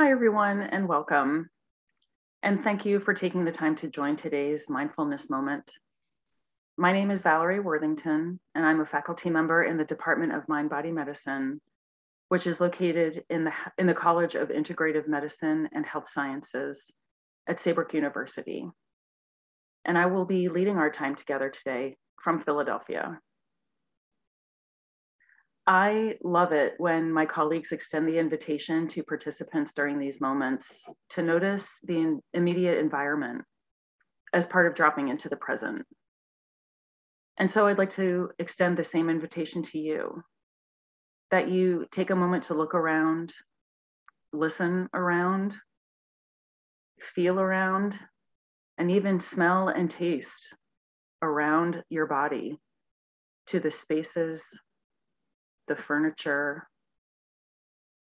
Hi, everyone, and welcome. And thank you for taking the time to join today's mindfulness moment. My name is Valerie Worthington, and I'm a faculty member in the Department of Mind-Body Medicine, which is located in the College of Integrative Medicine and Health Sciences at Saybrook University. And I will be leading our time together today from Philadelphia. I love it when my colleagues extend the invitation to participants during these moments to notice the immediate environment as part of dropping into the present. And so I'd like to extend the same invitation to you, that you take a moment to look around, listen around, feel around, and even smell and taste around your body, to the spaces, the furniture,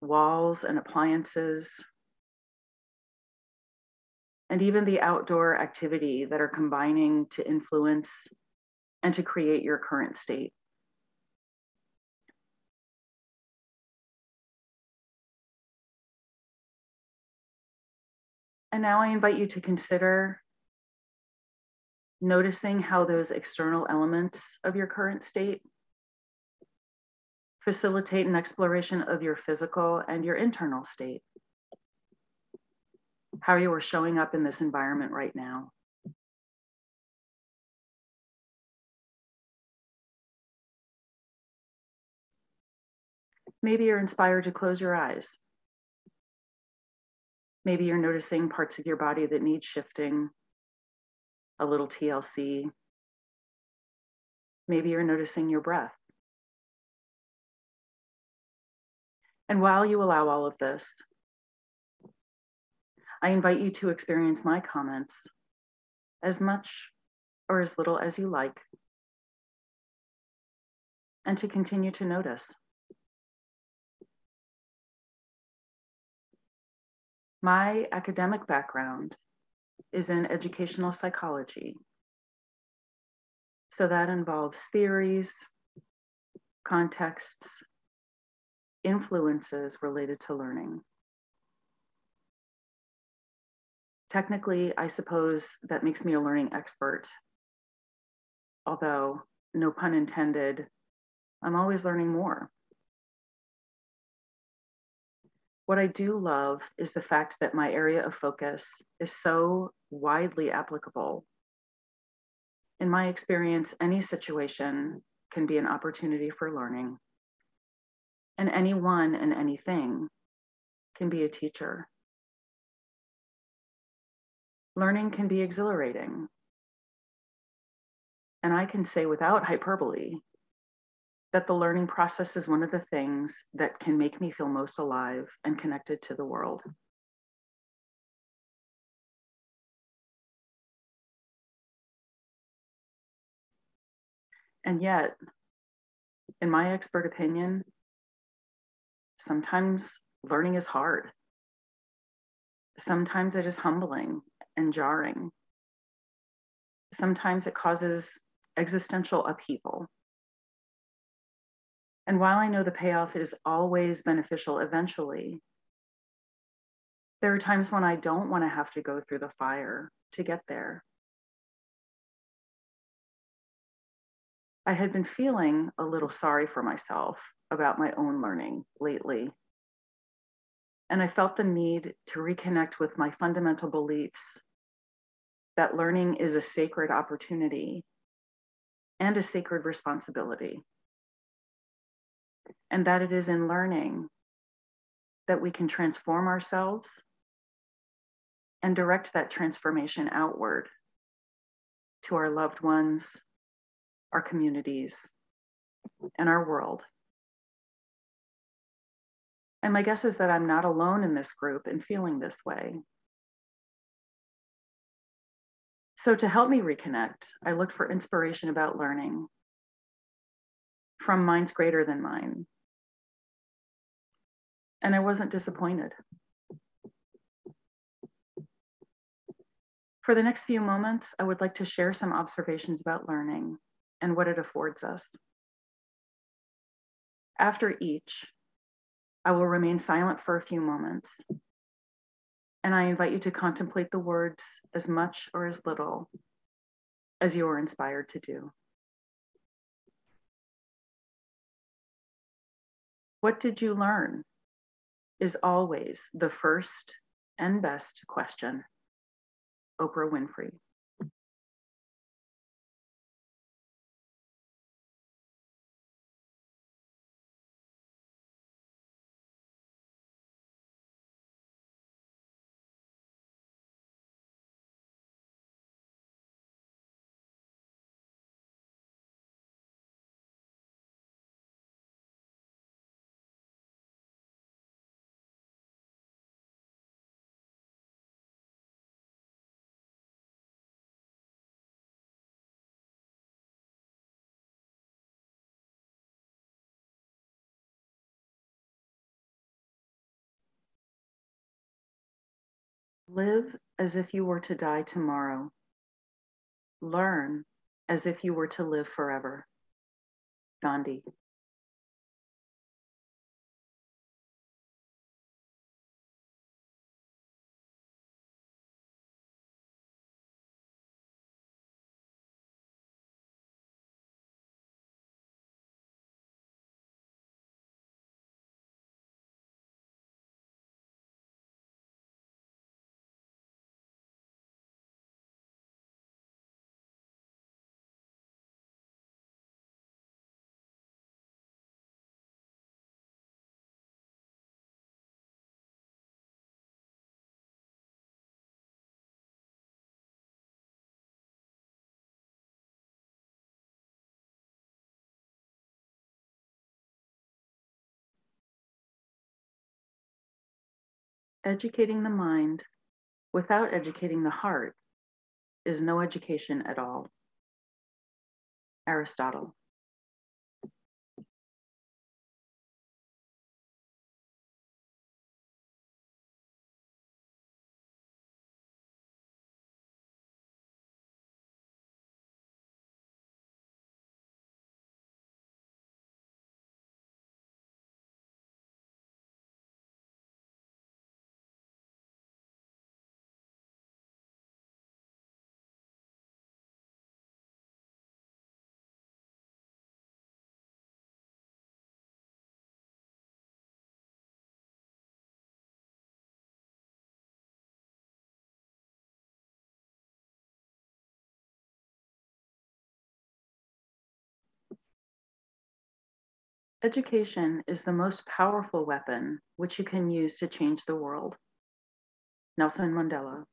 walls and appliances, and even the outdoor activity that are combining to influence and to create your current state. And now I invite you to consider noticing how those external elements of your current state facilitate an exploration of your physical and your internal state, how you are showing up in this environment right now. Maybe you're inspired to close your eyes. Maybe you're noticing parts of your body that need shifting, a little TLC. Maybe you're noticing your breath. And while you allow all of this, I invite you to experience my comments as much or as little as you like, and to continue to notice. My academic background is in educational psychology, so that involves theories, contexts, influences related to learning. Technically, I suppose that makes me a learning expert. Although, no pun intended, I'm always learning more. What I do love is the fact that my area of focus is so widely applicable. In my experience, any situation can be an opportunity for learning. And anyone and anything can be a teacher. Learning can be exhilarating. And I can say without hyperbole that the learning process is one of the things that can make me feel most alive and connected to the world. And yet, in my expert opinion, sometimes learning is hard. Sometimes it is humbling and jarring. Sometimes it causes existential upheaval. And while I know the payoff is always beneficial eventually, there are times when I don't want to have to go through the fire to get there. I had been feeling a little sorry for myself about my own learning lately. And I felt the need to reconnect with my fundamental beliefs that learning is a sacred opportunity and a sacred responsibility. And that it is in learning that we can transform ourselves and direct that transformation outward to our loved ones, our communities, and our world. And my guess is that I'm not alone in this group in feeling this way. So to help me reconnect, I looked for inspiration about learning from minds greater than mine. And I wasn't disappointed. For the next few moments, I would like to share some observations about learning and what it affords us. After each, I will remain silent for a few moments and I invite you to contemplate the words as much or as little as you are inspired to do. What did you learn is always the first and best question. Oprah Winfrey. Live as if you were to die tomorrow. Learn as if you were to live forever. Gandhi. Educating the mind without educating the heart is no education at all. Aristotle. Education is the most powerful weapon which you can use to change the world. Nelson Mandela.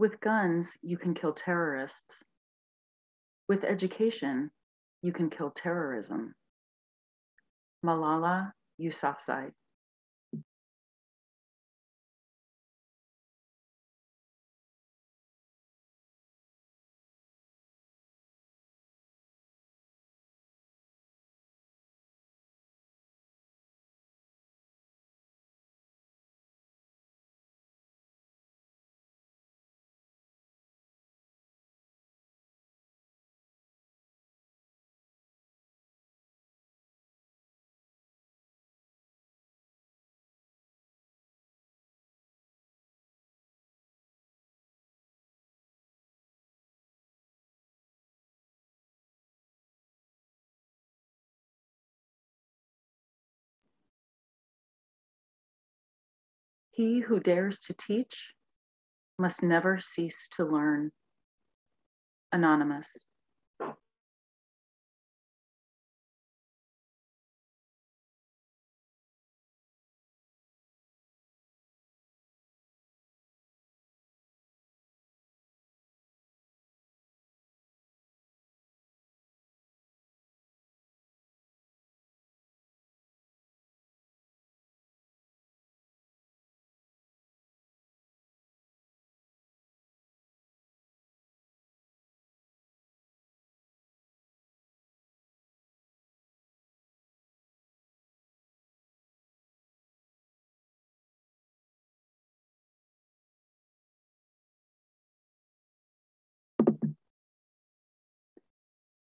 With guns, you can kill terrorists. With education, you can kill terrorism. Malala Yousafzai. He who dares to teach must never cease to learn. Anonymous.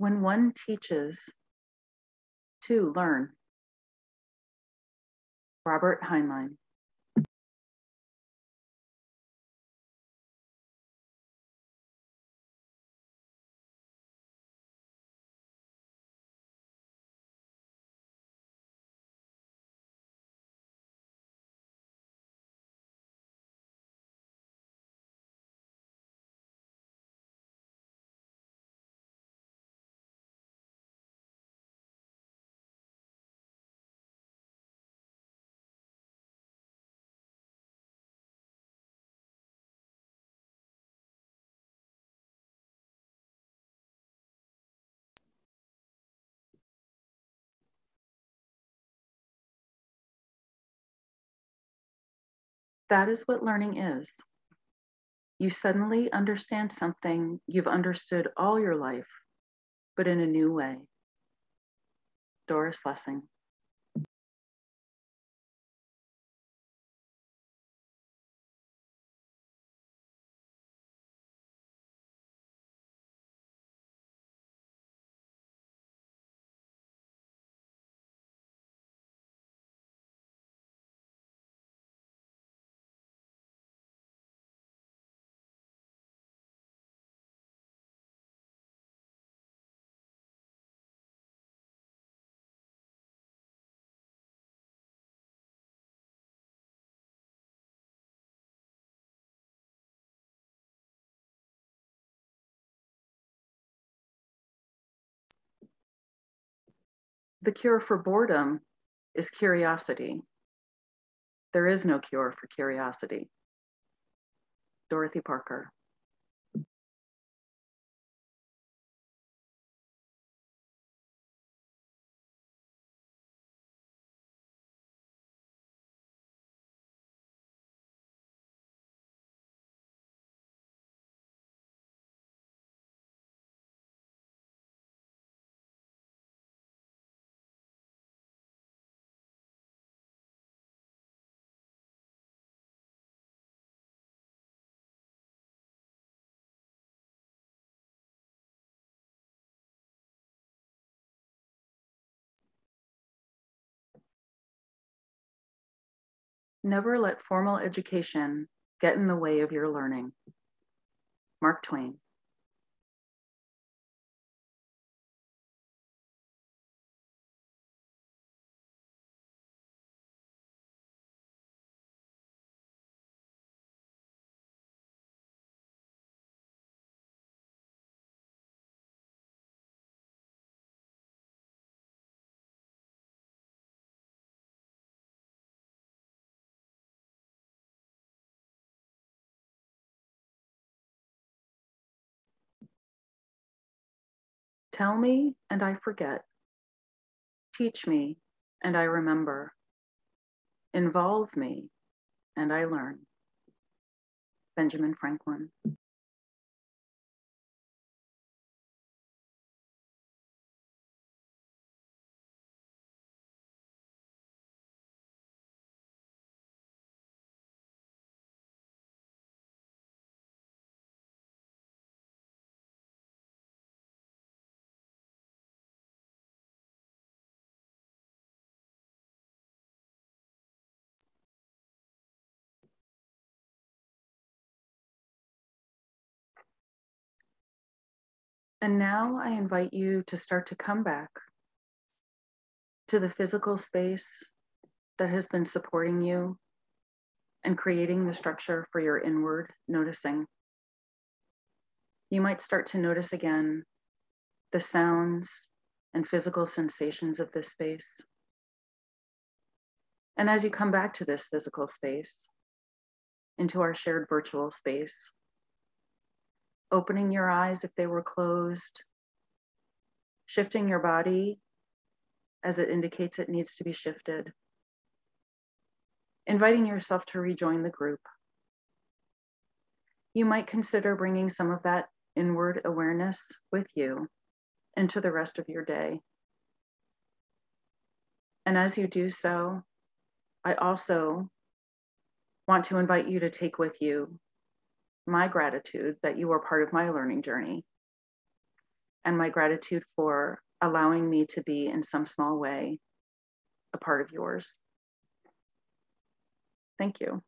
when one teaches to learn. Robert Heinlein. That is what learning is. You suddenly understand something you've understood all your life, but in a new way. Doris Lessing. The cure for boredom is curiosity. There is no cure for curiosity. Dorothy Parker. Never let formal education get in the way of your learning. Mark Twain. Tell me and I forget. Teach me and I remember. Involve me and I learn. Benjamin Franklin. And now I invite you to start to come back to the physical space that has been supporting you and creating the structure for your inward noticing. You might start to notice again the sounds and physical sensations of this space. And as you come back to this physical space, into our shared virtual space, opening your eyes if they were closed, shifting your body as it indicates it needs to be shifted, inviting yourself to rejoin the group. You might consider bringing some of that inward awareness with you into the rest of your day. And as you do so, I also want to invite you to take with you my gratitude that you are part of my learning journey. and my gratitude for allowing me to be in some small way a part of yours. Thank you.